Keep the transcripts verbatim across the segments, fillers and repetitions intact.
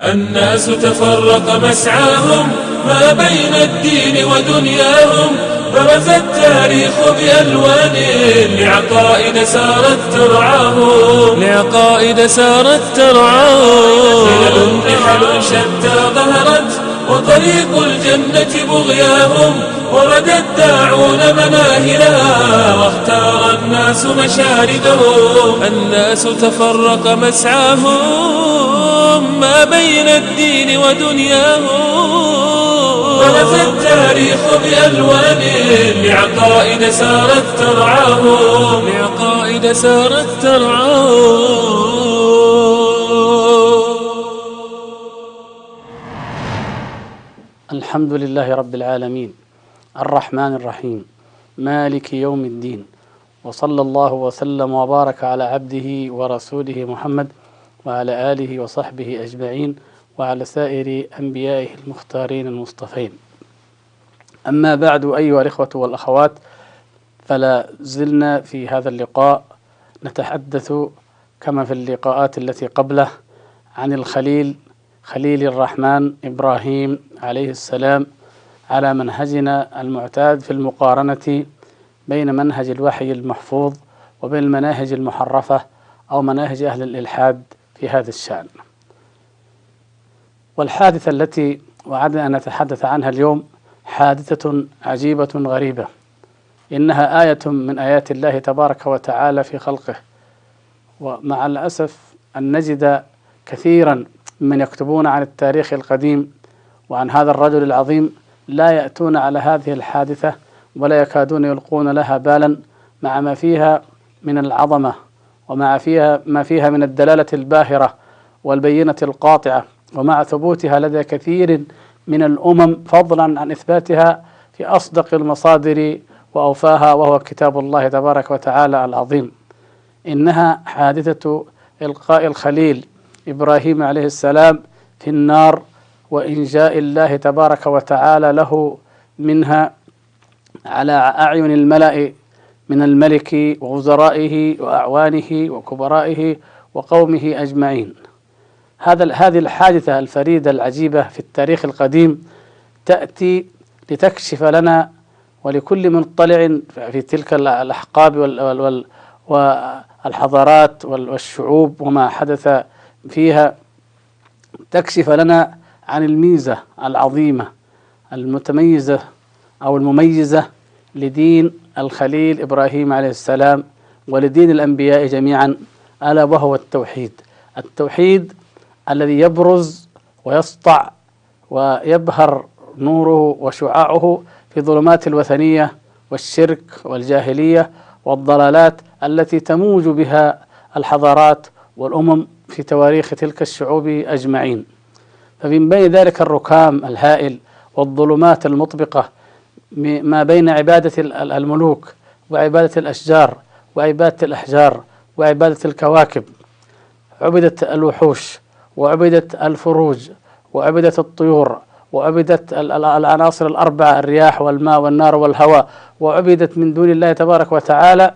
الناس تفرق مسعاهم ما بين الدين ودنياهم، برز التاريخ بألوان لعقائد سارت ترعاهم لعقائد سارت ترعاهم خلل نحل شتى ظهرت وطريق الجنة بغياهم، ورد الداعون مناهلها واختار الناس مشاردهم. الناس تفرق مسعاهم ما بين الدين ودنياهم، برز التاريخ بألوان لعقائد سارت ترعاهم لعقائد سارت ترعاهم الحمد لله رب العالمين الرحمن الرحيم مالك يوم الدين، وصلى الله وسلم وبارك على عبده ورسوله محمد وعلى آله وصحبه أجمعين وعلى سائر أنبيائه المختارين المصطفين. أما بعد أيها الإخوة والأخوات، فلا زلنا في هذا اللقاء نتحدث كما في اللقاءات التي قبله عن الخليل خليل الرحمن إبراهيم عليه السلام، على منهجنا المعتاد في المقارنة بين منهج الوحي المحفوظ وبين المناهج المحرفة أو مناهج أهل الإلحاد في هذا الشأن. والحادثة التي وعدنا أن نتحدث عنها اليوم حادثة عجيبة غريبة، إنها آية من آيات الله تبارك وتعالى في خلقه. ومع الأسف أن نجد كثيرا من يكتبون عن التاريخ القديم وعن هذا الرجل العظيم لا يأتون على هذه الحادثة ولا يكادون يلقون لها بالا، مع ما فيها من العظمة ومع فيها ما فيها من الدلالة الباهرة والبينة القاطعة، ومع ثبوتها لدى كثير من الأمم، فضلا عن إثباتها في أصدق المصادر وأوفاها، وهو كتاب الله تبارك وتعالى العظيم. إنها حادثة إلقاء الخليل إبراهيم عليه السلام في النار، وإنجاء الله تبارك وتعالى له منها على أعين الملأ من الملك ووزرائه وأعوانه وكبرائه وقومه أجمعين. هذا هذه الحادثة الفريدة العجيبة في التاريخ القديم تأتي لتكشف لنا ولكل مطلع في تلك الأحقاب والحضارات والشعوب وما حدث فيها، تكشف لنا عن الميزة العظيمة المتميزة أو المميزة لدين الخليل إبراهيم عليه السلام ولدين الأنبياء جميعا، ألا وهو التوحيد. التوحيد الذي يبرز ويسطع ويبهر نوره وشعاعه في ظلمات الوثنية والشرك والجاهلية والضلالات التي تموج بها الحضارات والأمم في تواريخ تلك الشعوب أجمعين. فمن بين ذلك الركام الهائل والظلمات المطبقة ما بين عبادة الملوك وعبادة الأشجار وعبادة الأحجار وعبادة الكواكب، عبدت الوحوش وعبدت الفروج وعبدت الطيور وعبدت العناصر الأربعة، الرياح والماء والنار والهواء، وعبدت من دون الله تبارك وتعالى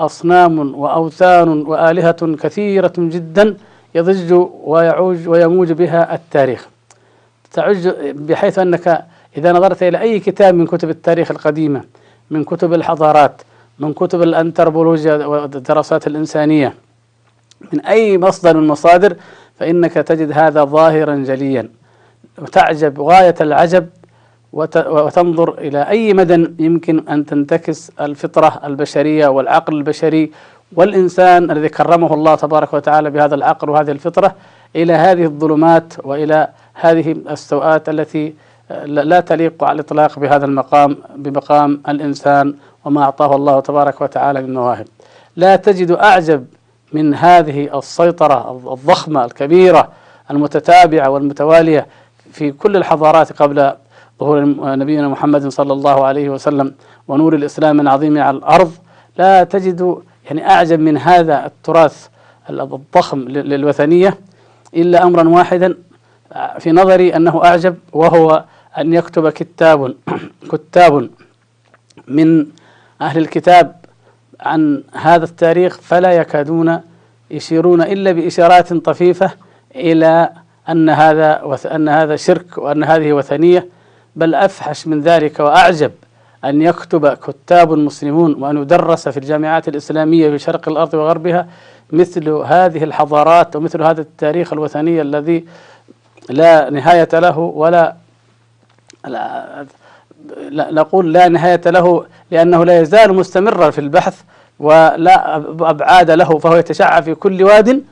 أصنام وأوثان وآلهة كثيرة جدا يضج ويعوج ويموج بها التاريخ، تعج بحيث أنك إذا نظرت إلى أي كتاب من كتب التاريخ القديمة، من كتب الحضارات، من كتب الأنثروبولوجيا والدراسات الإنسانية، من أي مصدر من مصادر، فإنك تجد هذا ظاهرا جليا، وتعجب غاية العجب، وتنظر إلى أي مدى يمكن أن تنتكس الفطرة البشرية والعقل البشري والإنسان الذي كرمه الله تبارك وتعالى بهذا العقل وهذه الفطرة إلى هذه الظلمات وإلى هذه السوءات التي لا تليق على الإطلاق بهذا المقام، بمقام الإنسان وما أعطاه الله تبارك وتعالى من مواهب. لا تجد أعجب من هذه السيطرة الضخمة الكبيرة المتتابعة والمتوالية في كل الحضارات قبل ظهور نبينا محمد صلى الله عليه وسلم ونور الإسلام العظيم على الأرض. لا تجد يعني أعجب من هذا التراث الضخم للوثنية إلا أمرا واحدا في نظري أنه أعجب، وهو أن يكتب كتاب كتاب من أهل الكتاب عن هذا التاريخ فلا يكادون يشيرون إلا بإشارات طفيفة إلى أن هذا أن هذا شرك وأن هذه وثنية، بل أفحش من ذلك وأعجب أن يكتب كتاب مسلمون وأن يدرس في الجامعات الإسلامية في شرق الأرض وغربها مثل هذه الحضارات ومثل هذا التاريخ الوثني الذي لا نهاية له ولا لا نقول لا نهاية له، لأنه لا يزال مستمرا في البحث ولا أبعاد له، فهو يتشعب في كل واد،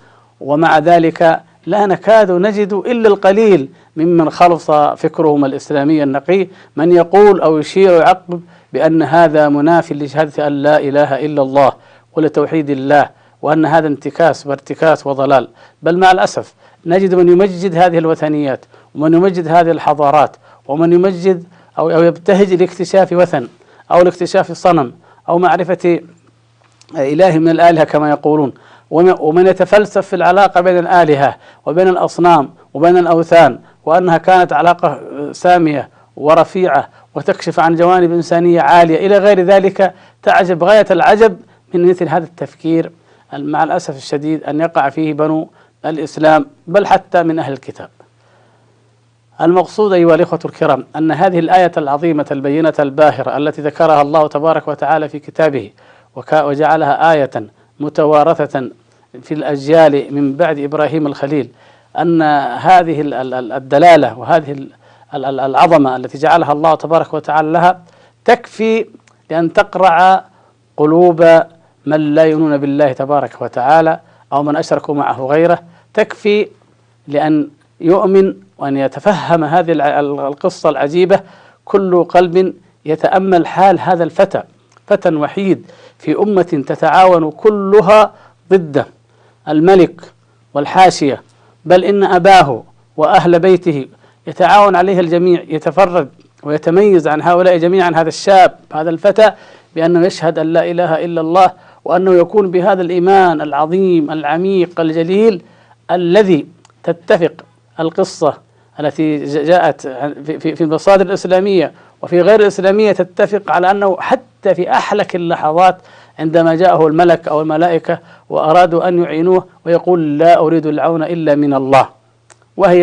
ومع ذلك لا نكاد نجد إلا القليل ممن خلص فكرهم الإسلامي النقي من يقول أو يشير ويعقب بأن هذا مناف لشهادة أن لا إله إلا الله ولتوحيد الله، وأن هذا انتكاس وارتكاس وضلال. بل مع الأسف نجد من يمجد هذه الوثنيات ومن يمجد هذه الحضارات ومن يمجد أو يبتهج لاكتشاف وثن أو لاكتشاف صنم أو معرفة إله من الآلهة كما يقولون، ومن يتفلسف في العلاقة بين الآلهة وبين الأصنام وبين الأوثان، وأنها كانت علاقة سامية ورفيعة وتكشف عن جوانب إنسانية عالية إلى غير ذلك. تعجب غاية العجب من مثل هذا التفكير مع الأسف الشديد أن يقع فيه بنو الإسلام بل حتى من أهل الكتاب. المقصود أيها الإخوة الكرام أن هذه الآية العظيمة البينة الباهرة التي ذكرها الله تبارك وتعالى في كتابه وجعلها آية متوارثة في الأجيال من بعد إبراهيم الخليل، أن هذه الدلالة وهذه العظمة التي جعلها الله تبارك وتعالى لها تكفي لأن تقرع قلوب من لا يؤمنون بالله تبارك وتعالى أو من أشركوا معه غيره، تكفي لأن يؤمن وأن يتفهم هذه القصة العجيبة كل قلب يتأمل حال هذا الفتى، فتى وحيد في أمة تتعاون كلها ضده، الملك والحاشية، بل إن أباه وأهل بيته يتعاون عليه الجميع، يتفرد ويتميز عن هؤلاء جميعا هذا الشاب هذا الفتى بأنه يشهد أن لا إله إلا الله، وأنه يكون بهذا الإيمان العظيم العميق الجليل الذي تتفق القصة التي جاءت في المصادر الإسلامية وفي غير الإسلامية تتفق على أنه حتى في أحلك اللحظات عندما جاءه الملك أو الملائكة وأرادوا أن يعينوه ويقول لا أريد العون إلا من الله، وهي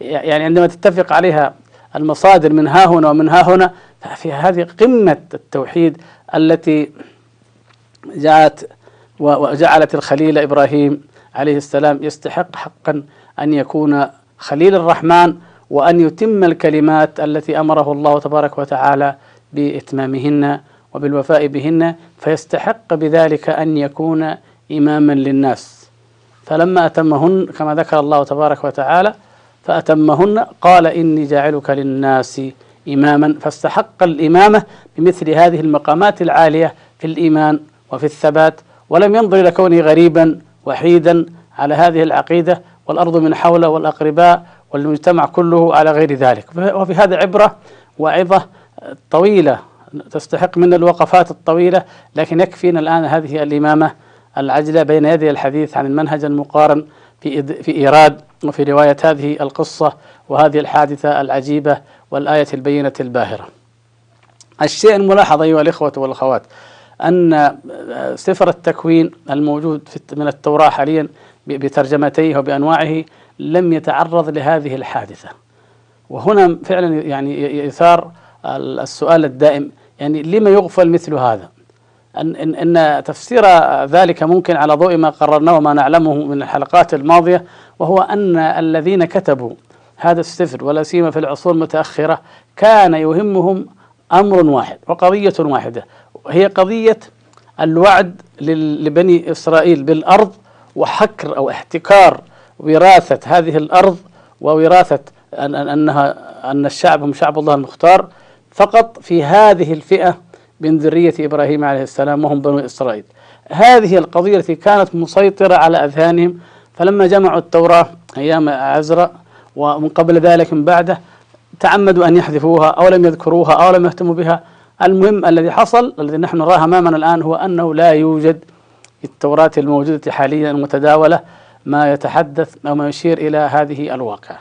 يعني عندما تتفق عليها المصادر من ها هنا ومن ها هنا ففي هذه قمة التوحيد التي جاءت وجعلت الخليل إبراهيم عليه السلام يستحق حقا أن يكون خليل الرحمن وأن يتم الكلمات التي أمره الله تبارك وتعالى بإتمامهن وبالوفاء بهن، فيستحق بذلك أن يكون إماما للناس. فلما أتمهن كما ذكر الله تبارك وتعالى فأتمهن قال إني جاعلك للناس إماما، فاستحق الإمامة بمثل هذه المقامات العالية في الإيمان وفي الثبات، ولم ينظر إلى كونه غريبا وحيدا على هذه العقيدة والأرض من حوله والأقرباء والمجتمع كله على غير ذلك. وفي هذا عبرة وعظة طويلة تستحق منا الوقفات الطويلة، لكن يكفينا الآن هذه الإمامة العجلة بين يدي الحديث عن المنهج المقارن في في إيراد وفي رواية هذه القصة وهذه الحادثة العجيبة والآية البينة الباهرة. الشيء الملاحظ أيها الإخوة والأخوات أن سفر التكوين الموجود من التوراة حاليا بترجمتيه وبأنواعه لم يتعرض لهذه الحادثة، وهنا فعلا يعني يثار السؤال الدائم، يعني لما يغفل مثل هذا؟ أن, إن, أن تفسير ذلك ممكن على ضوء ما قررناه وما نعلمه من الحلقات الماضية، وهو أن الذين كتبوا هذا السفر ولا سيما في العصور المتأخرة كان يهمهم أمر واحد وقضية واحدة، هي قضية الوعد لبني إسرائيل بالأرض وحكر أو احتكار وراثة هذه الأرض ووراثة أن أنها أن الشعب هم شعب الله المختار فقط في هذه الفئة من ذرية إبراهيم عليه السلام وهم بنو إسرائيل. هذه القضية التي كانت مسيطرة على أذهانهم، فلما جمعوا التوراة أيام عزرا ومن قبل ذلك من بعده تعمدوا أن يحذفوها أو لم يذكروها أو لم يهتموا بها. المهم الذي حصل الذي نحن نراه أمامنا الآن هو أنه لا يوجد في التوراة الموجودة حاليا المتداولة ما يتحدث أو ما يشير إلى هذه الواقعة.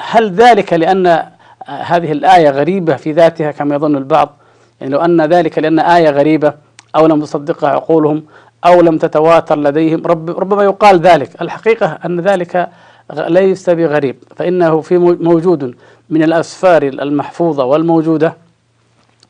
هل ذلك لأن هذه الآية غريبة في ذاتها كما يظن البعض؟ يعني لو أن ذلك لأن آية غريبة أو لم تصدقها عقولهم أو لم تتواتر لديهم رب ربما يقال ذلك. الحقيقة أن ذلك لا يستبي غريب، فإنه في موجود من الأسفار المحفوظة والموجودة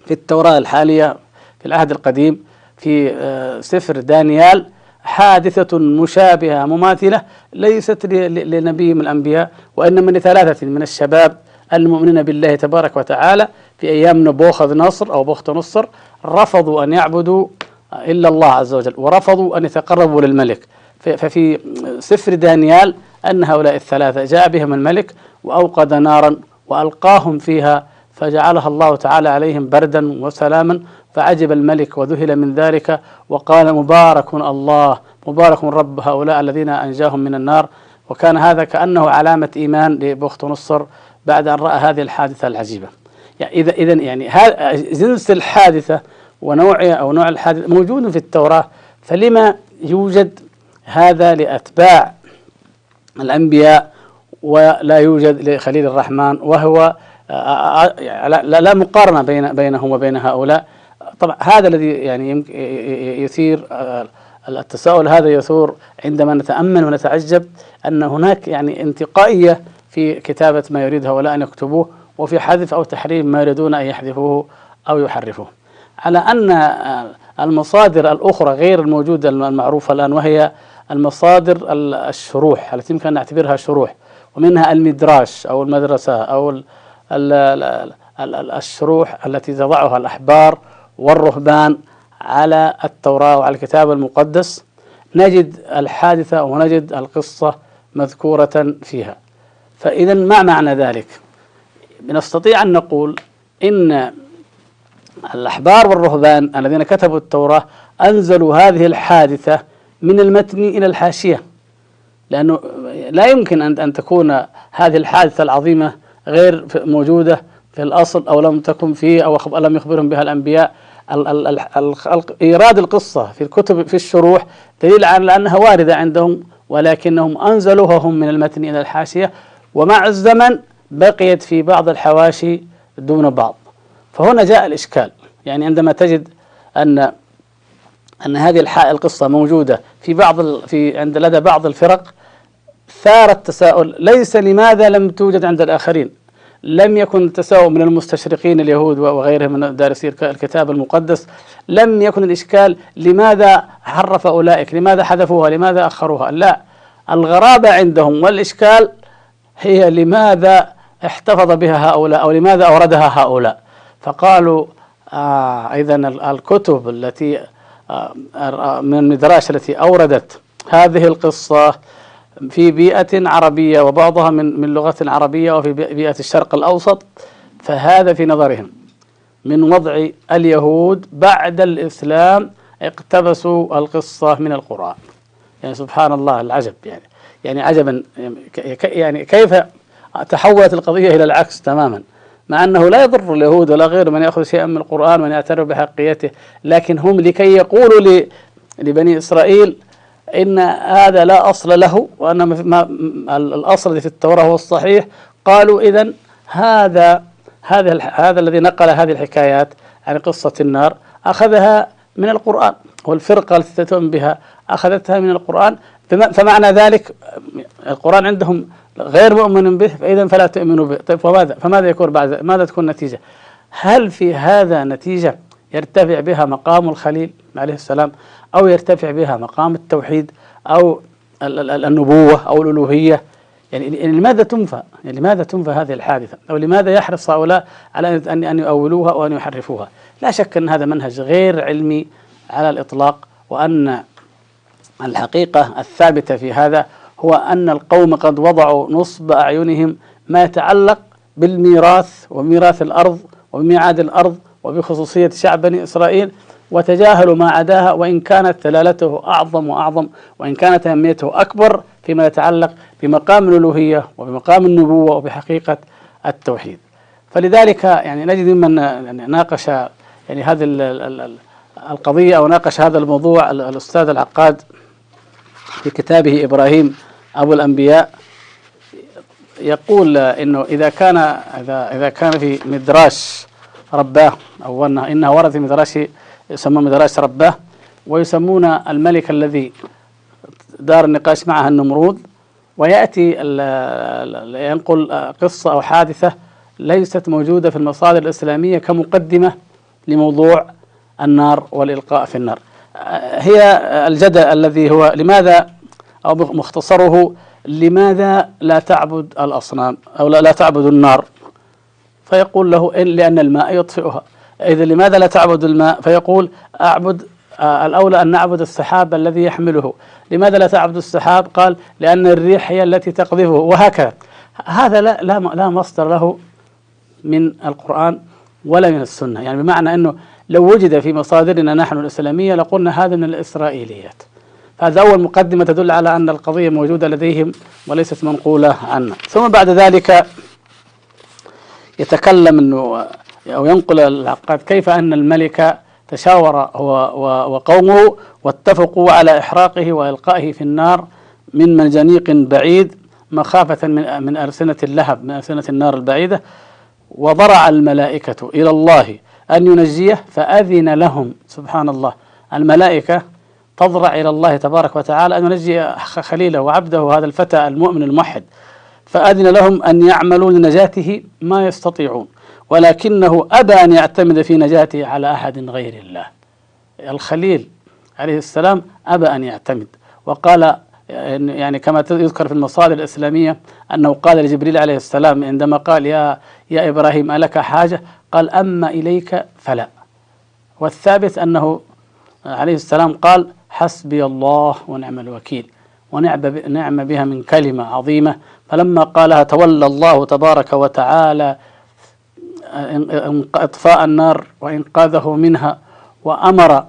في التوراة الحالية في العهد القديم في سفر دانيال حادثة مشابهة مماثلة ليست لنبي من الأنبياء، وإنما لثلاثة من الشباب المؤمنين بالله تبارك وتعالى في أيام نبوخذ نصر أو بوخت نصر، رفضوا أن يعبدوا إلا الله عز وجل ورفضوا أن يتقربوا للملك. ففي سفر دانيال أن هؤلاء الثلاثة جاء بهم الملك وأوقد نارا وألقاهم فيها فجعلها الله تعالى عليهم بردا وسلاما، فعجب الملك وذهل من ذلك وقال مبارك الله، مبارك رب هؤلاء الذين أنجاهم من النار. وكان هذا كأنه علامة إيمان لبوخنصر بعد أن رأى هذه الحادثة العجيبة. يعني إذا إذن يعني هذا جنس الحادثة ونوعها أو نوع الحادثة موجود في التوراة، فلما يوجد هذا لأتباع الأنبياء ولا يوجد لخليل الرحمن؟ وهو لا مقارنة بين بينهم وبين هؤلاء. طبعا هذا الذي يعني يثير التساؤل، هذا يثور عندما نتأمل ونتعجب أن هناك يعني انتقائية في كتابة ما يريد هؤلاء أن يكتبوه، وفي حذف أو تحريف ما يريدون أن يحذفوه أو يحرفوه، على أن المصادر الأخرى غير الموجودة المعروفة الآن، وهي المصادر الشروح التي يمكن أن نعتبرها شروح، ومنها المدراش أو المدرسة أو الشروح التي تضعها الأحبار والرهبان على التوراة وعلى الكتاب المقدس، نجد الحادثة ونجد القصة مذكورة فيها. فإذا ما معنى ذلك؟ نستطيع أن نقول إن الأحبار والرهبان الذين كتبوا التوراة أنزلوا هذه الحادثة من المتن إلى الحاشية، لأنه لا يمكن أن تكون هذه الحادثة العظيمة غير موجودة في الأصل أو لم تكن فيه أو لم يخبرهم بها الأنبياء. إيراد القصة في الكتب في الشروح دليل على أنها واردة عندهم، ولكنهم أنزلوها هم من المتن إلى الحاشية، ومع الزمن بقيت في بعض الحواشي دون بعض. فهنا جاء الإشكال، يعني عندما تجد أن أن هذه القصة موجودة في بعض في عند لدى بعض الفرق، ثار التساؤل ليس لماذا لم توجد عند الآخرين. لم يكن التساؤل من المستشرقين اليهود وغيرهم من دارسي الكتاب المقدس، لم يكن الإشكال لماذا حرف أولئك، لماذا حذفوها، لماذا أخروها. لا، الغرابة عندهم والإشكال هي لماذا احتفظ بها هؤلاء أو لماذا أوردها هؤلاء. فقالوا آه إذن الكتب التي من المدراش التي أوردت هذه القصة في بيئة عربية وبعضها من من لغة عربية وفي بيئة الشرق الأوسط، فهذا في نظرهم من وضع اليهود بعد الإسلام، اقتبسوا القصة من القرآن. يعني سبحان الله العجب، يعني يعني عجبا يعني كيف تحولت القضية إلى العكس تماما، مع أنه لا يضر اليهود ولا غيره من يأخذ شيئا من القرآن ومن يعترف بحقيته، لكن هم لكي يقولوا لبني إسرائيل إن هذا لا أصل له وأن الأصل في التوراة هو الصحيح. قالوا إذن هذا هذا هذا الذي نقل هذه الحكايات عن قصة النار أخذها من القرآن، والفرقة التي تؤمن بها أخذتها من القرآن، فمعنى ذلك القرآن عندهم غير مؤمن به، فإذا فلا تؤمنوا به. طيب وماذا فماذا يكون بعد، ماذا تكون النتيجة؟ هل في هذا نتيجة يرتفع بها مقام الخليل عليه السلام، أو يرتفع بها مقام التوحيد أو النبوة أو الألوهية؟ يعني لماذا تنفى يعني لماذا تنفى هذه الحادثة، أو لماذا يحرص هؤلاء على أن أن يؤولوها وأن يحرفوها؟ لا شك أن هذا منهج غير علمي على الإطلاق، وأن الحقيقة الثابتة في هذا هو أن القوم قد وضعوا نصب أعينهم ما يتعلق بالميراث وميراث الأرض وميعاد الأرض وبخصوصية شعب بني إسرائيل، وتجاهلوا ما عداها، وإن كانت دلالته أعظم وأعظم، وإن كانت أهميته أكبر فيما يتعلق بمقام الألوهية وبمقام النبوة وبحقيقة التوحيد. فلذلك يعني نجد من ناقش يعني هذه القضية أو ناقش هذا الموضوع الأستاذ العقاد في كتابه إبراهيم أبو الأنبياء، يقول إنه إذا كان إذا إذا كان في مدراش رباه، أو إنه ورد في مدراش يسمى مدراش رباه، ويسمون الملك الذي دار النقاش معها النمرود، ويأتي ينقل قصة أو حادثة ليست موجودة في المصادر الإسلامية كمقدمة لموضوع النار والإلقاء في النار. هي الجدل الذي هو لماذا، أو مختصره، لماذا لا تعبد الأصنام أو لا تعبد النار؟ فيقول له إن لأن الماء يطفئها. إذا لماذا لا تعبد الماء؟ فيقول أعبد الأولى أن نعبد السحاب الذي يحمله. لماذا لا تعبد السحاب؟ قال لأن الريح هي التي تقذفه، وهكذا. هذا لا لا لا مصدر له من القرآن ولا من السنة، يعني بمعنى أنه لو وجد في مصادرنا نحن الإسلامية لقلنا هذا من الإسرائيليات. هذا أول مقدمة تدل على أن القضية موجودة لديهم وليست منقولة عنا. ثم بعد ذلك يتكلم أنه أو ينقل العقاد كيف أن الملك تشاور هو وقومه واتفقوا على إحراقه وإلقائه في النار من منجنيق بعيد مخافة من من أرسنة اللهب، من أرسنة النار البعيدة، وضرع الملائكة إلى الله أن ينجيه فأذن لهم. سبحان الله، الملائكة تضرع إلى الله تبارك وتعالى أن ينجي خليله وعبده هذا الفتى المؤمن الموحد، فأذن لهم أن يعملوا لنجاته ما يستطيعون، ولكنه أبى أن يعتمد في نجاته على أحد غير الله. الخليل عليه السلام أبى أن يعتمد، وقال يعني كما يذكر في المصادر الإسلامية أنه قال لجبريل عليه السلام عندما قال يا يا إبراهيم ألك حاجة؟ قال أما إليك فلا. والثابت أنه عليه السلام قال حسبي الله ونعم الوكيل، ونعم بها من كلمة عظيمة. فلما قالها تولى الله تبارك وتعالى إطفاء النار وإنقاذه منها، وأمر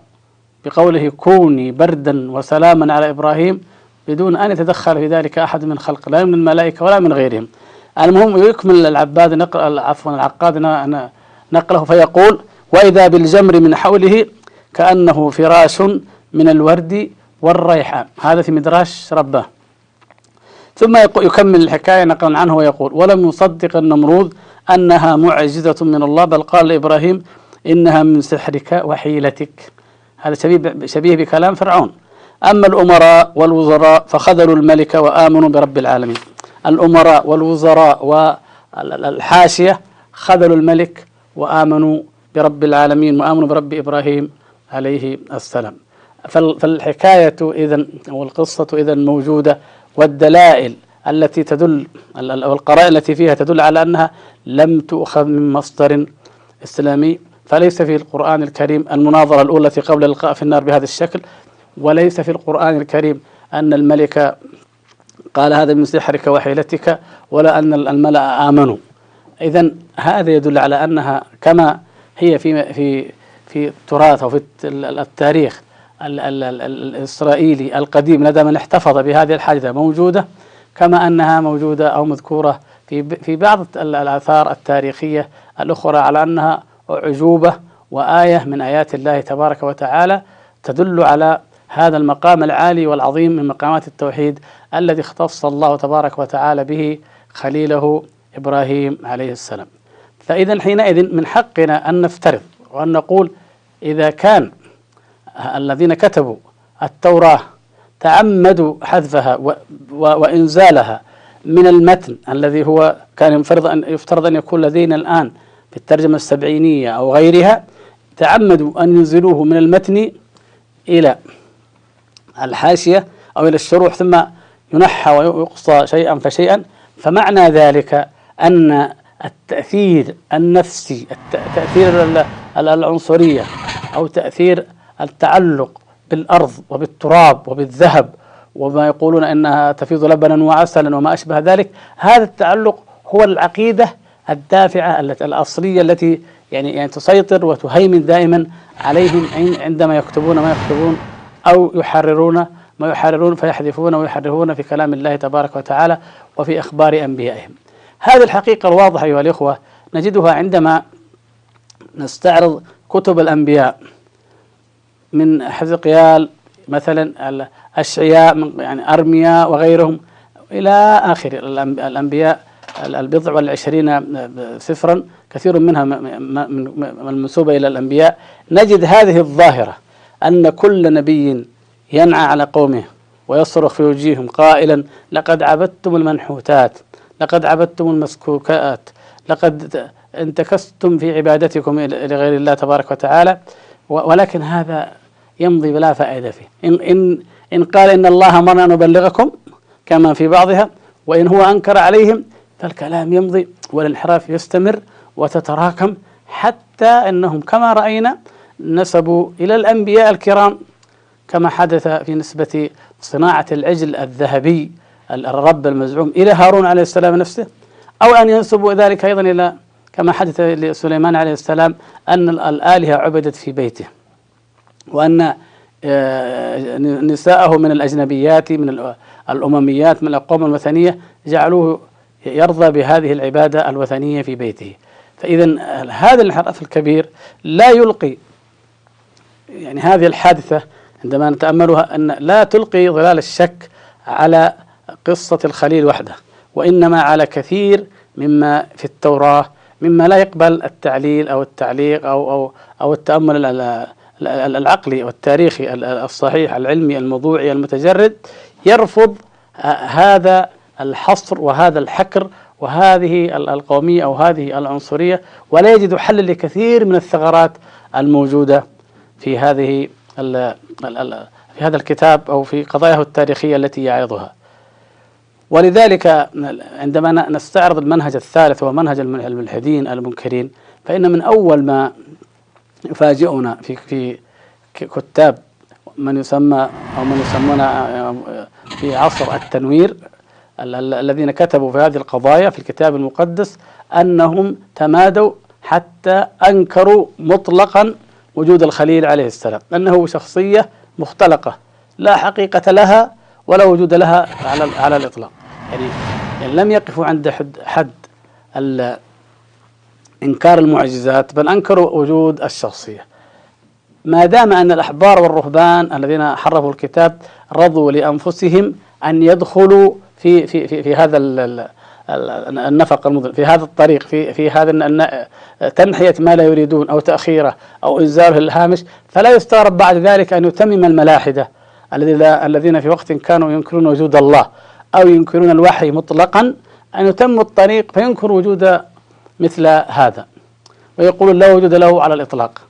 بقوله كوني بردا وسلاما على إبراهيم بدون أن يتدخل في ذلك أحد من خلق، لا من الملائكة ولا من غيرهم. المهم يكمل العباد نقل عفوا العقاد نقله فيقول وإذا بالجمر من حوله كأنه فراش من الورد والريحان. هذا في مدراش ربه. ثم يكمل الحكاية نقلا عنه ويقول ولم يصدق النمرود أنها معجزة من الله، بل قال لإبراهيم إنها من سحرك وحيلتك. هذا شبيه, شبيه بكلام فرعون. أما الأمراء والوزراء فخذلوا الملك وآمنوا برب العالمين. الأمراء والوزراء والحاشية خذلوا الملك وآمنوا برب العالمين وآمنوا برب إبراهيم عليه السلام. فالحكاية إذن والقصة إذن موجودة، والدلائل التي تدل أو القرائن التي فيها تدل على أنها لم تؤخذ من مصدر إسلامي، فليس في القرآن الكريم المناظرة الأولى في قبل الإلقاء في النار بهذا الشكل، وليس في القرآن الكريم أن الملك قال هذا من سحرك وحيلتك، ولا أن الملأ آمنوا. إذن هذا يدل على أنها كما هي في في في التراث أو في التاريخ الإسرائيلي القديم لدى من احتفظ بهذه الحادثة موجودة، كما أنها موجودة أو مذكورة في في بعض الآثار التاريخية الأخرى على أنها عجوبة وآية من آيات الله تبارك وتعالى تدل على هذا المقام العالي والعظيم من مقامات التوحيد الذي اختص الله تبارك وتعالى به خليله إبراهيم عليه السلام. فإذا حينئذ من حقنا أن نفترض وأن نقول إذا كان الذين كتبوا التوراة تعمدوا حذفها وإنزالها من المتن الذي هو كان يفترض أن يفترض أن يكون لدينا الآن بالترجمة السبعينية أو غيرها، تعمدوا أن ينزلوه من المتن إلى الحاشية أو إلى الشروح ثم ينحى ويقصى شيئا فشيئا، فمعنى ذلك أن التأثير النفسي، التأثير العنصرية أو تأثير التعلق بالأرض وبالتراب وبالذهب وما يقولون أنها تفيض لبنا وعسلا وما أشبه ذلك، هذا التعلق هو العقيدة الدافعة الأصلية التي يعني يعني تسيطر وتهيمن دائما عليهم عندما يكتبون ما يكتبون أو يحررون ما يحررون، فيحذفون ويحرفون في كلام الله تبارك وتعالى وفي أخبار أنبيائهم. هذه الحقيقة الواضحة أيها الإخوة نجدها عندما نستعرض كتب الأنبياء من حزقيال مثلا، أشعياء، من يعني أرمياء وغيرهم إلى آخر الأنبياء البضع والعشرين سفرا، كثير منها منسوبة إلى الأنبياء. نجد هذه الظاهرة أن كل نبي ينعى على قومه ويصرخ في وجيههم قائلا لقد عبدتم المنحوتات لقد عبدتم المسكوكات لقد انتكستم في عبادتكم لغير الله تبارك وتعالى. ولكن هذا يمضي بلا فائدة فيه. إن, إن, إن قال إن الله أمرنا أن نبلغكم كما في بعضها، وإن هو أنكر عليهم، فالكلام يمضي والانحراف يستمر وتتراكم، حتى أنهم كما رأينا نسبوا إلى الأنبياء الكرام، كما حدث في نسبة صناعة العجل الذهبي الرب المزعوم إلى هارون عليه السلام نفسه، أو أن ينسبوا ذلك أيضا إلى كما حدث لسليمان عليه السلام أن الآلهة عبدت في بيته، وأن نساءه من الأجنبيات من الأمميات من الأقوام الوثنية جعلوه يرضى بهذه العبادة الوثنية في بيته. فإذا هذا الانحراف الكبير لا يلقي، يعني هذه الحادثة عندما نتأملها أن لا تلقي ظلال الشك على قصة الخليل وحده، وإنما على كثير مما في التوراة مما لا يقبل التعليل أو التعليق أو أو أو التأمل العقلي والتاريخي الصحيح العلمي الموضوعي المتجرد، يرفض هذا الحصر وهذا الحكر وهذه القومية أو هذه العنصرية، ولا يجد حل لكثير من الثغرات الموجودة في هذه في هذا الكتاب أو في قضاياه التاريخية التي يعرضها. ولذلك عندما نستعرض المنهج الثالث ومنهج الملحدين المنكرين، فإن من أول ما يفاجئنا في في كتاب من يسمى أو من يسمون في عصر التنوير الذين كتبوا في هذه القضايا في الكتاب المقدس، أنهم تمادوا حتى أنكروا مطلقا وجود الخليل عليه السلام، أنه شخصية مختلقة لا حقيقة لها ولا وجود لها على على الإطلاق. يعني, يعني لم يقفوا عند حد, حد إنكار المعجزات، بل أنكروا وجود الشخصية، ما دام أن الأحبار والرهبان الذين حرفوا الكتاب رضوا لأنفسهم أن يدخلوا في في في, في هذا النفق المظلم، في هذا الطريق، في في هذا تنحية ما لا يريدون أو تأخيره أو إنزاله الهامش. فلا يستغرب بعد ذلك أن يتمم الملاحدة الذين في وقت كانوا ينكرون وجود الله أو ينكرون الوحي مطلقا، أن يتم الطريق فينكر وجود مثل هذا ويقول لا وجود له على الإطلاق.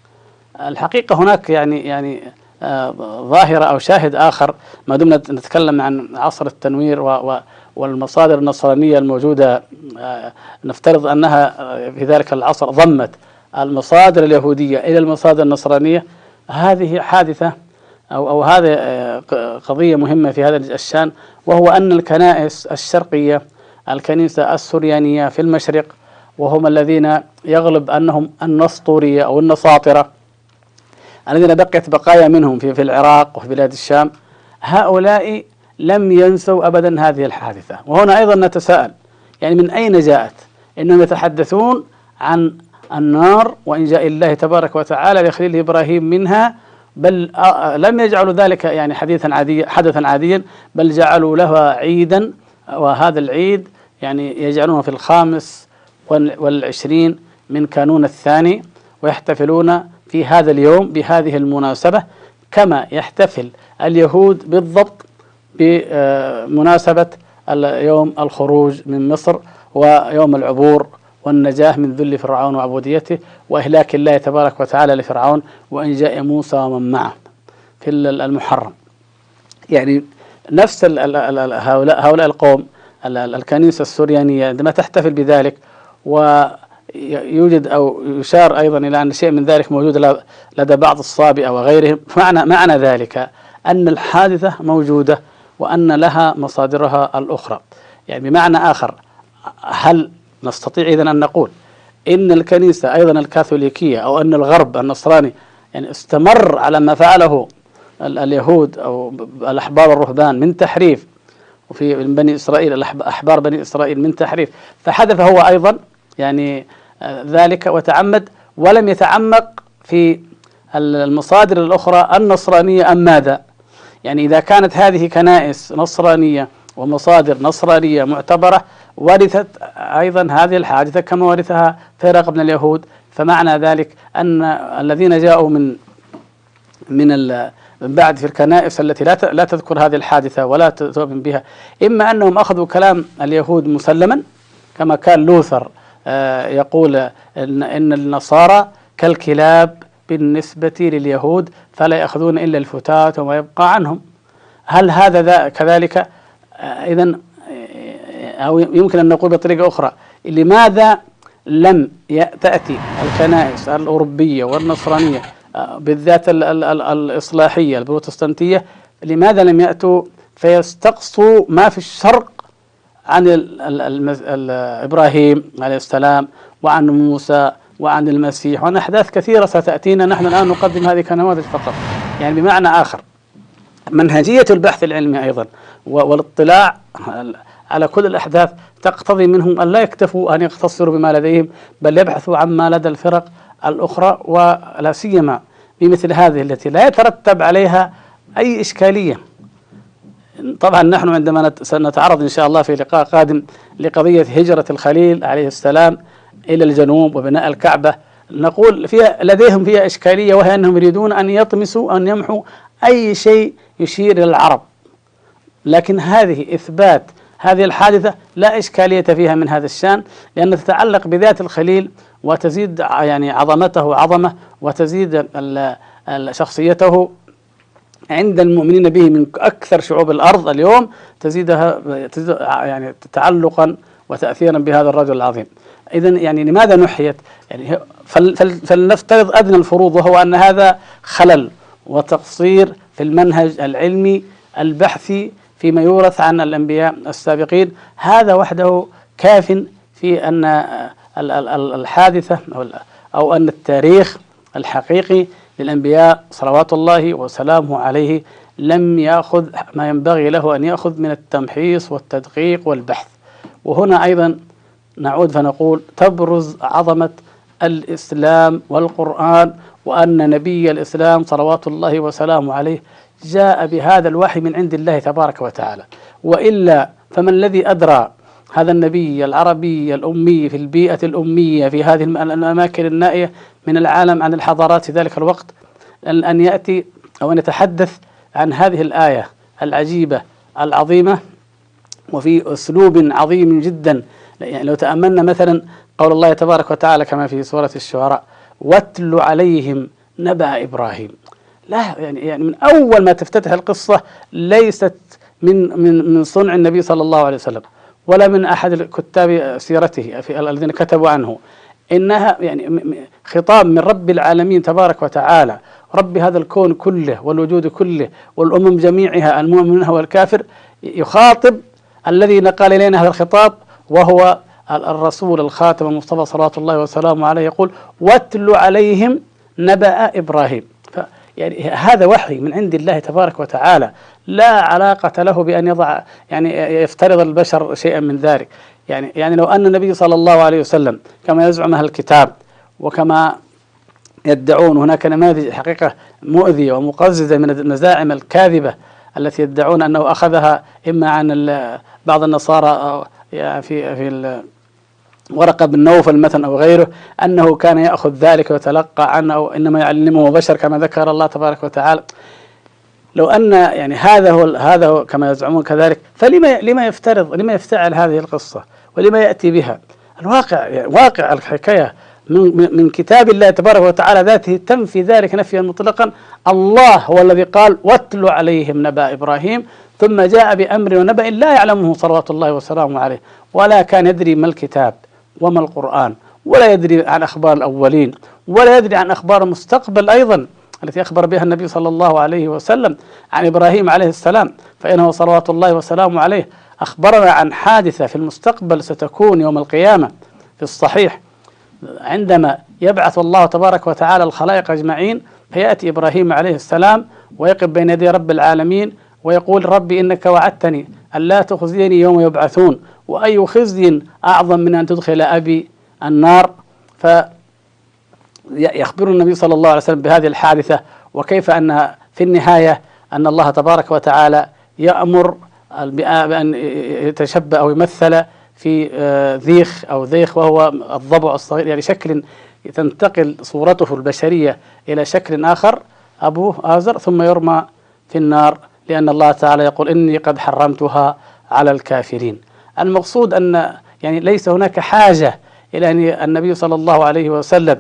الحقيقة هناك يعني يعني آه ظاهرة أو شاهد آخر، ما دمنا نتكلم عن عصر التنوير و والمصادر النصرانية الموجودة، آه نفترض أنها في ذلك العصر ضمت المصادر اليهودية إلى المصادر النصرانية. هذه حادثة أو أو هذه قضية مهمة في هذا الشأن، وهو أن الكنائس الشرقية، الكنيسة السريانية في المشرق، وهم الذين يغلب أنهم النسطورية أو النساطرة الذين بقيت بقايا منهم في في العراق وفي بلاد الشام، هؤلاء لم ينسوا أبدا هذه الحادثة. وهنا أيضا نتساءل، يعني من أين جاءت؟ إنهم يتحدثون عن النار وإن جاء الله تبارك وتعالى لخليل إبراهيم منها، بل لم يجعلوا ذلك يعني حديثا عاديا حدثا عاديا، بل جعلوا لها عيدا، وهذا العيد يعني يجعلونه في الخامس والعشرين من كانون الثاني، ويحتفلون في هذا اليوم بهذه المناسبة، كما يحتفل اليهود بالضبط بمناسبة يوم الخروج من مصر ويوم العبور والنجاة من ذل فرعون وعبوديته وإهلاك الله تبارك وتعالى لفرعون وإن جاء موسى ومن معه في المحرم. يعني نفس هؤلاء القوم، الكنيسة السريانية عندما تحتفل بذلك، ويوجد أو يشار أيضا إلى أن شيء من ذلك موجود لدى بعض الصابئة وغيرهم، معنى, معنى ذلك أن الحادثة موجودة وأن لها مصادرها الأخرى. يعني بمعنى آخر، هل نستطيع إذن أن نقول إن الكنيسة أيضا الكاثوليكية أو أن الغرب النصراني يعني استمر على ما فعله اليهود أو الأحبار والرهبان من تحريف، وفي بني إسرائيل أحبار بني إسرائيل من تحريف، فحدث هو أيضا يعني ذلك وتعمد ولم يتعمق في المصادر الأخرى النصرانية أم ماذا؟ يعني إذا كانت هذه كنائس نصرانية ومصادر نصرانية معتبرة ورثت أيضا هذه الحادثة كما ورثها فرق من اليهود، فمعنى ذلك أن الذين جاءوا من من من بعد في الكنائس التي لا لا تذكر هذه الحادثة ولا تؤمن بها، إما أنهم أخذوا كلام اليهود مسلما كما كان لوثر يقول إن, إن النصارى كالكلاب بالنسبة لليهود فلا يأخذون إلا الفتات وما يبقى عنهم. هل هذا ذا كذلك؟ إذن أو يمكن أن نقول بطريقة أخرى، لماذا لم تأتي الكنائس الأوروبية والنصرانية بالذات ال ال ال الإصلاحية البروتستانتية، لماذا لم يأتوا فيستقصوا ما في الشرق عن ال ال ال ال إبراهيم عليه السلام وعن موسى وعن المسيح وعن أحداث كثيرة ستأتينا؟ نحن الآن نقدم هذه كنماذج فقط. يعني بمعنى آخر، منهجية البحث العلمي أيضا والاطلاع على كل الأحداث تقتضي منهم أن لا يكتفوا أن يقتصروا بما لديهم، بل يبحثوا عما لدى الفرق الأخرى، ولا سيما بمثل هذه التي لا يترتب عليها أي إشكالية. طبعا نحن عندما سنتعرض إن شاء الله في لقاء قادم لقضية هجرة الخليل عليه السلام إلى الجنوب وبناء الكعبة، نقول فيها لديهم فيها إشكالية، وهي أنهم يريدون أن يطمسوا أن يمحوا أي شيء يشير إلى العرب، لكن هذه إثبات هذه الحادثة لا إشكالية فيها من هذا الشأن، لأن تتعلق بذات الخليل وتزيد يعني عظمته عظمة وتزيد شخصيته عند المؤمنين به من أكثر شعوب الأرض اليوم، تزيدها يعني تعلقا وتأثيرا بهذا الرجل العظيم. إذن يعني لماذا نحيت؟ يعني فلنفترض أدنى الفروض، وهو أن هذا خلل وتقصير في المنهج العلمي البحثي فيما يورث عن الأنبياء السابقين. هذا وحده كاف في أن الحادثة أو أن التاريخ الحقيقي للأنبياء صلوات الله وسلامه عليه لم يأخذ ما ينبغي له أن يأخذ من التمحيص والتدقيق والبحث. وهنا أيضا نعود فنقول تبرز عظمة الإسلام والقرآن، وأن نبي الإسلام صلوات الله وسلامه عليه جاء بهذا الوحي من عند الله تبارك وتعالى، وإلا فما الذي أدرى هذا النبي العربي الأمي في البيئة الأمية في هذه الأماكن النائية من العالم عن الحضارات في ذلك الوقت أن يأتي أو أن يتحدث عن هذه الآية العجيبة العظيمة وفي أسلوب عظيم جدا؟ يعني لو تأملنا مثلا قول الله تبارك وتعالى كما في سورة الشعراء: واتل عليهم نبأ إبراهيم. لا يعني يعني من أول ما تفتتح القصة ليست من من من صنع النبي صلى الله عليه وسلم ولا من أحد كتاب سيرته في الذين كتبوا عنه، إنها يعني خطاب من رب العالمين تبارك وتعالى، رب هذا الكون كله والوجود كله والأمم جميعها المؤمن منها والكافر، يخاطب الذي نقل إلينا هذا الخطاب وهو الرسول الخاتم المصطفى صلوات الله وسلامه عليه، يقول: واتل عليهم نبأ إبراهيم. يعني هذا وحي من عند الله تبارك وتعالى، لا علاقة له بأن يضع يعني يفترض البشر شيئا من ذلك. يعني يعني لو أن النبي صلى الله عليه وسلم كما يزعم أهل الكتاب وكما يدعون، هناك نماذج حقيقة مؤذية ومقززة من المزاعم الكاذبة التي يدعون أنه أخذها إما عن بعض النصارى في في ورقة بن نوفل مثلا أو غيره، أنه كان يأخذ ذلك ويتلقى عنه أو إنما يعلمه بشر كما ذكر الله تبارك وتعالى. لو أن يعني هذا هو هذا هو كما يزعمون كذلك، فلما لما يفترض لما يفتعل هذه القصة ولما يأتي بها؟ الواقع يعني واقع الحكاية من من كتاب الله تبارك وتعالى ذاته تنفي ذلك نفيا مطلقا. الله هو الذي قال: واتل عليهم نبأ إبراهيم، ثم جاء بأمر ونبأ لا يعلمه صلوات الله وسلامه عليه، ولا كان يدري ما الكتاب وما القرآن، ولا يدري عن أخبار الأولين، ولا يدري عن أخبار المستقبل أيضا التي أخبر بها النبي صلى الله عليه وسلم عن إبراهيم عليه السلام، فإنه صلوات الله وسلامه عليه أخبرنا عن حادثة في المستقبل ستكون يوم القيامة في الصحيح، عندما يبعث الله تبارك وتعالى الخلائق أجمعين، فيأتي إبراهيم عليه السلام ويقف بين يدي رب العالمين ويقول: ربي إنك وعدتني ألا تخزيني يوم يبعثون، وأي خزي أعظم من أن تدخل أبي النار. فيخبر النبي صلى الله عليه وسلم بهذه الحادثة، وكيف أنها في النهاية أن الله تبارك وتعالى يأمر بأن يتشبه أو يمثل في ذيخ أو ذيخ، وهو الضبع الصغير، يعني شكل تنتقل صورته البشرية إلى شكل آخر أبوه آزر ثم يرمى في النار، لأن الله تعالى يقول إني قد حرمتها على الكافرين. المقصود أن يعني ليس هناك حاجة إلى أن النبي صلى الله عليه وسلم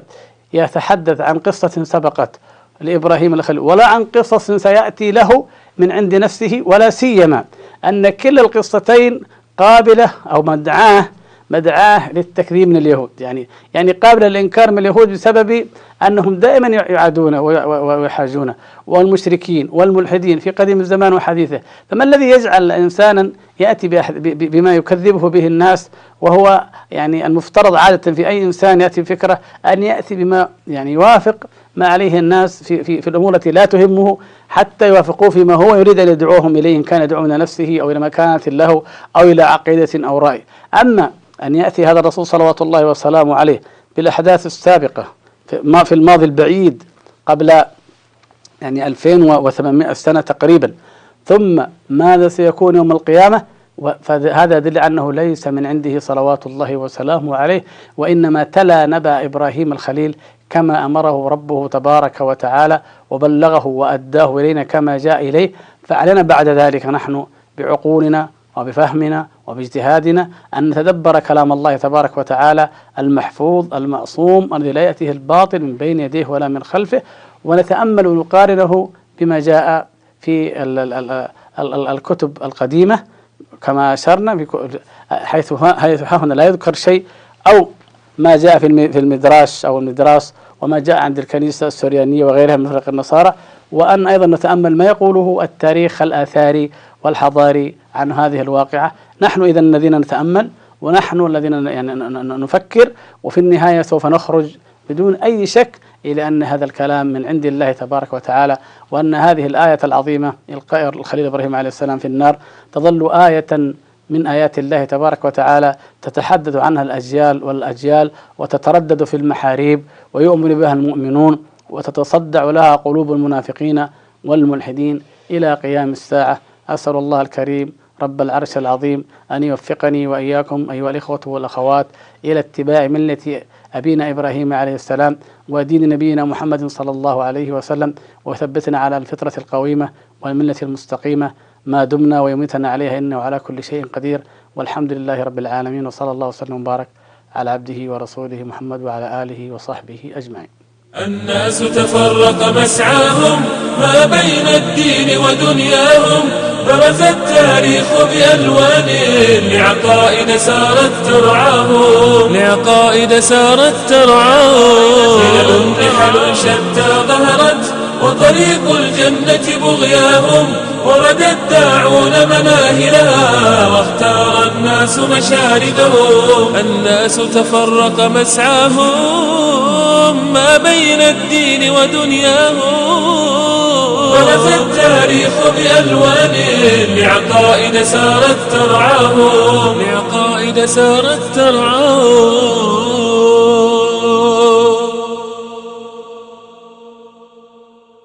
يتحدث عن قصة سبقت لإبراهيم الخليل ولا عن قصص سيأتي له من عند نفسه، ولا سيما أن كلا القصتين قابلة أو مدعاه مدعاه للتكذيب من اليهود، يعني يعني قابلة للإنكار من اليهود بسبب أنهم دائما يعادونه ويحاجونه، والمشركين والملحدين في قديم الزمان وحديثه. فما الذي يجعل إنسانا يأتي بما يكذبه به الناس، وهو يعني المفترض عادة في أي إنسان يأتي بفكرة أن يأتي بما يعني يوافق ما عليه الناس في في في الأمور التي لا تهمه، حتى يوافقوه فيما هو يريد أن يدعوهم إليه، إن كان يدعو إلى نفسه أو إلى مكانة له أو إلى عقيدة أو رأي. أما أن يأتي هذا الرسول صلوات الله وسلامه عليه بالأحداث السابقة ما في الماضي البعيد قبل يعني ألفين وثمانمائة سنة تقريبا، ثم ماذا سيكون يوم القيامة، فهذا يدل أنه ليس من عنده صلوات الله وسلامه عليه، وإنما تلا نبأ إبراهيم الخليل كما أمره ربه تبارك وتعالى وبلغه وأداه إلينا كما جاء إليه. فعلينا بعد ذلك نحن بعقولنا وبفهمنا وباجتهادنا أن نتدبر كلام الله تبارك وتعالى المحفوظ المعصوم الذي لا يأتيه الباطل من بين يديه ولا من خلفه، ونتأمل ونقارنه بما جاء في ال ال ال ال ال الكتب القديمة كما أشرنا، حيث ها هنا لا يذكر شيء، أو ما جاء في المدراش أو المدراس، وما جاء عند الكنيسة السوريانية وغيرها من فرق النصارى. وأن أيضا نتأمل ما يقوله التاريخ الآثاري والحضاري عن هذه الواقعة. نحن إذا الذين نتأمل، ونحن الذين يعني نفكر، وفي النهاية سوف نخرج بدون أي شك إلى أن هذا الكلام من عند الله تبارك وتعالى، وأن هذه الآية العظيمة إلقاء الخليل إبراهيم عليه السلام في النار تظل آية من آيات الله تبارك وتعالى تتحدث عنها الأجيال والأجيال، وتتردد في المحاريب ويؤمن بها المؤمنون، وتتصدع لها قلوب المنافقين والملحدين إلى قيام الساعة. أسأل الله الكريم رب العرش العظيم أن يوفقني وإياكم أيها الإخوة والأخوات إلى اتباع ملة أبينا إبراهيم عليه السلام ودين نبينا محمد صلى الله عليه وسلم، وثبتنا على الفطرة القويمة والملة المستقيمة ما دمنا ويميتنا عليها، إنه على كل شيء قدير. والحمد لله رب العالمين، وصلى الله وسلم وبارك على عبده ورسوله محمد وعلى آله وصحبه أجمعين. الناس تفرق مسعاهم ما بين الدين ودنياهم، برز التاريخ بألوان لعقائد سارت ترعاهم لعقائد سارت ترعاهم سلل رحل شتى ظهرت وطريق الجنة بغياهم، ورد الداعون مناهلها واختار الناس مشاردهم. الناس تفرق مسعاهم ما بين الدين ودنياهم، ورث التاريخ بألوان لعقائد سارت ترعاهم لعقائد سارت ترعاهم.